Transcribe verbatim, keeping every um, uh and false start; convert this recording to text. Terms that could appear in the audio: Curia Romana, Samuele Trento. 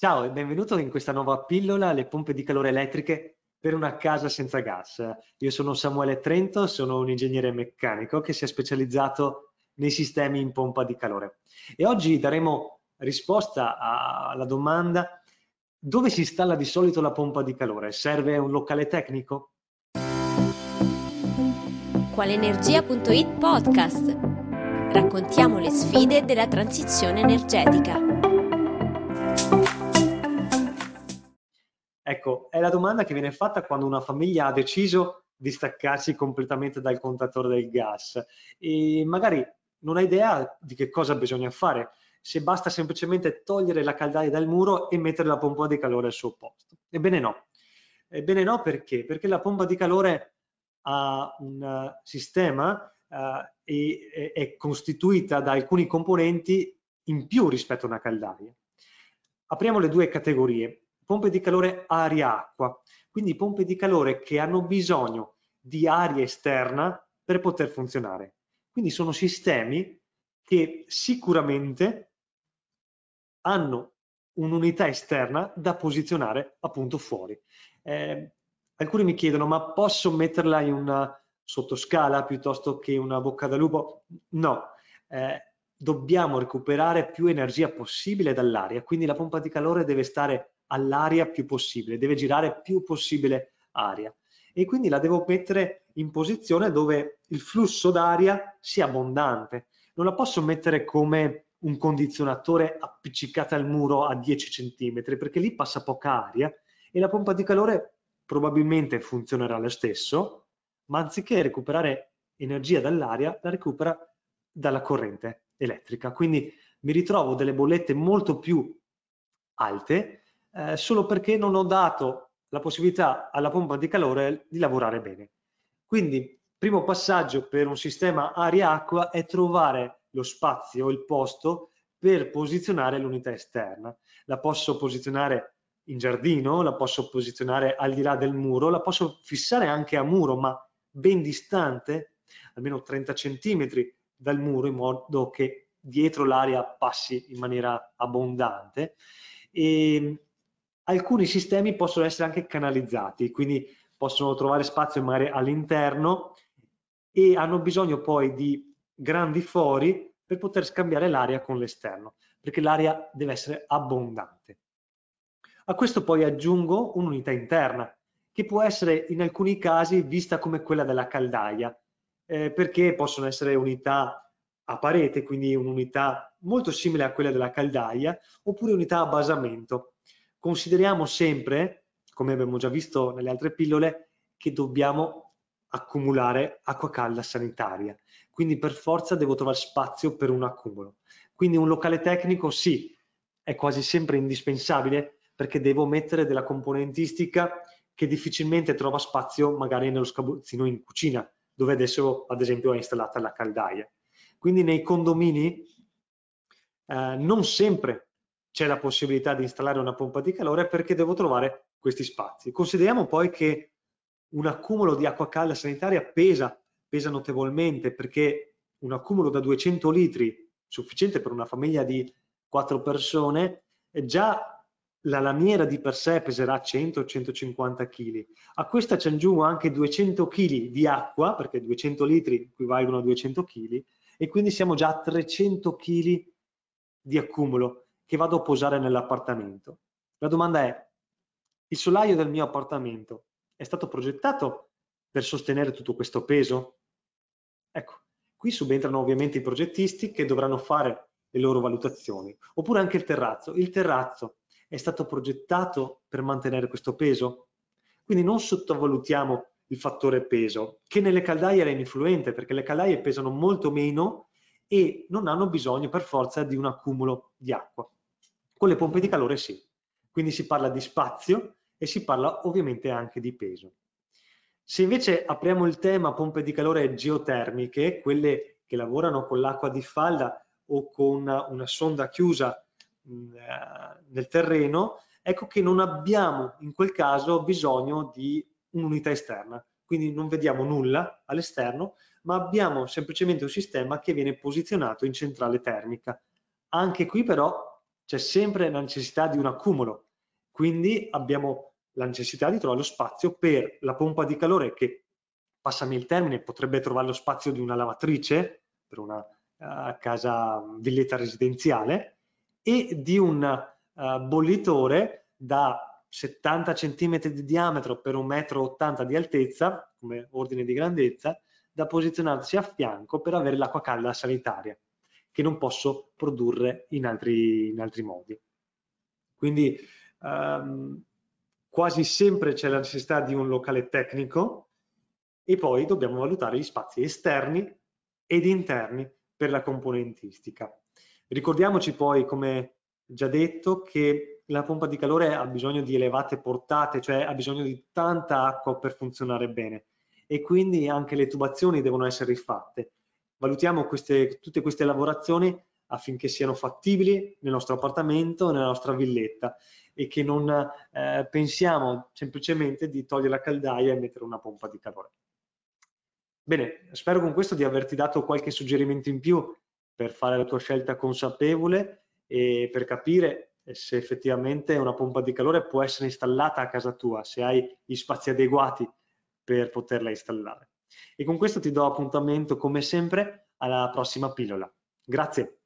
Ciao e benvenuto in questa nuova pillola alle pompe di calore elettriche per una casa senza gas. Io sono Samuele Trento, sono un ingegnere meccanico che si è specializzato nei sistemi in pompa di calore. E oggi daremo risposta alla domanda: dove si installa di solito la pompa di calore? Serve un locale tecnico? QualEnergia punto it podcast. Raccontiamo le sfide della transizione energetica. Ecco, è la domanda che viene fatta quando una famiglia ha deciso di staccarsi completamente dal contatore del gas e magari non ha idea di che cosa bisogna fare, se basta semplicemente togliere la caldaia dal muro e mettere la pompa di calore al suo posto. Ebbene no, ebbene no perché? Perché la pompa di calore ha un sistema eh, e è costituita da alcuni componenti in più rispetto a una caldaia. Apriamo le due categorie. Pompe di calore aria-acqua, quindi pompe di calore che hanno bisogno di aria esterna per poter funzionare. Quindi sono sistemi che sicuramente hanno un'unità esterna da posizionare appunto fuori. Eh, alcuni mi chiedono: ma posso metterla in una sottoscala piuttosto che una bocca da lupo? No, eh, dobbiamo recuperare più energia possibile dall'aria, quindi la pompa di calore deve stare all'aria più possibile, deve girare più possibile aria e quindi la devo mettere in posizione dove il flusso d'aria sia abbondante. Non la posso mettere come un condizionatore appiccicata al muro a dieci centimetri, perché lì passa poca aria e la pompa di calore probabilmente funzionerà lo stesso, ma anziché recuperare energia dall'aria la recupera dalla corrente elettrica, quindi mi ritrovo delle bollette molto più alte Eh, solo perché non ho dato la possibilità alla pompa di calore di lavorare bene. Quindi, primo passaggio per un sistema aria-acqua è trovare lo spazio, il posto per posizionare l'unità esterna. La posso posizionare in giardino, la posso posizionare al di là del muro, la posso fissare anche a muro, ma ben distante, almeno trenta centimetri dal muro, in modo che dietro l'aria passi in maniera abbondante. E alcuni sistemi possono essere anche canalizzati, quindi possono trovare spazio magari all'interno e hanno bisogno poi di grandi fori per poter scambiare l'aria con l'esterno, perché l'aria deve essere abbondante. A questo poi aggiungo un'unità interna, che può essere in alcuni casi vista come quella della caldaia, eh, perché possono essere unità a parete, quindi un'unità molto simile a quella della caldaia, oppure unità a basamento. Consideriamo sempre, come abbiamo già visto nelle altre pillole, che dobbiamo accumulare acqua calda sanitaria, quindi per forza devo trovare spazio per un accumulo. Quindi un locale tecnico sì, è quasi sempre indispensabile, perché devo mettere della componentistica che difficilmente trova spazio magari nello sgabuzzino in cucina, dove adesso ad esempio è installata la caldaia. Quindi nei condomini eh, non sempre c'è la possibilità di installare una pompa di calore, perché devo trovare questi spazi. Consideriamo poi che un accumulo di acqua calda sanitaria pesa, pesa notevolmente, perché un accumulo da duecento litri, sufficiente per una famiglia di quattro persone, già la lamiera di per sé peserà cento centocinquanta chili. A questa ci aggiungo anche duecento chili di acqua, perché duecento litri equivalgono a duecento chili, e quindi siamo già a trecento chili di accumulo che vado a posare nell'appartamento. La domanda è: il solaio del mio appartamento è stato progettato per sostenere tutto questo peso? Ecco, qui subentrano ovviamente i progettisti che dovranno fare le loro valutazioni. Oppure anche il terrazzo. Il terrazzo è stato progettato per mantenere questo peso? Quindi non sottovalutiamo il fattore peso, che nelle caldaie era ininfluente, perché le caldaie pesano molto meno e non hanno bisogno per forza di un accumulo di acqua. Con le pompe di calore sì, quindi si parla di spazio e si parla ovviamente anche di peso. Se invece apriamo il tema pompe di calore geotermiche, quelle che lavorano con l'acqua di falda o con una sonda chiusa mh, nel terreno, ecco che non abbiamo in quel caso bisogno di un'unità esterna, quindi non vediamo nulla all'esterno, ma abbiamo semplicemente un sistema che viene posizionato in centrale termica. Anche qui però c'è sempre la necessità di un accumulo, quindi abbiamo la necessità di trovare lo spazio per la pompa di calore che, passami il termine, potrebbe trovare lo spazio di una lavatrice per una uh, casa villetta residenziale e di un uh, bollitore da settanta centimetri di diametro per un metro e ottanta di altezza, come ordine di grandezza, da posizionarsi a fianco per avere l'acqua calda sanitaria, che non posso produrre in altri, in altri modi. Quindi ehm, quasi sempre c'è la necessità di un locale tecnico e poi dobbiamo valutare gli spazi esterni ed interni per la componentistica. Ricordiamoci poi, come già detto, che la pompa di calore ha bisogno di elevate portate, cioè ha bisogno di tanta acqua per funzionare bene, e quindi anche le tubazioni devono essere rifatte. Valutiamo queste, tutte queste lavorazioni affinché siano fattibili nel nostro appartamento, nella nostra villetta, e che non eh, pensiamo semplicemente di togliere la caldaia e mettere una pompa di calore. Bene, spero con questo di averti dato qualche suggerimento in più per fare la tua scelta consapevole e per capire se effettivamente una pompa di calore può essere installata a casa tua, se hai gli spazi adeguati per poterla installare. E con questo ti do appuntamento, come sempre, alla prossima pillola. Grazie.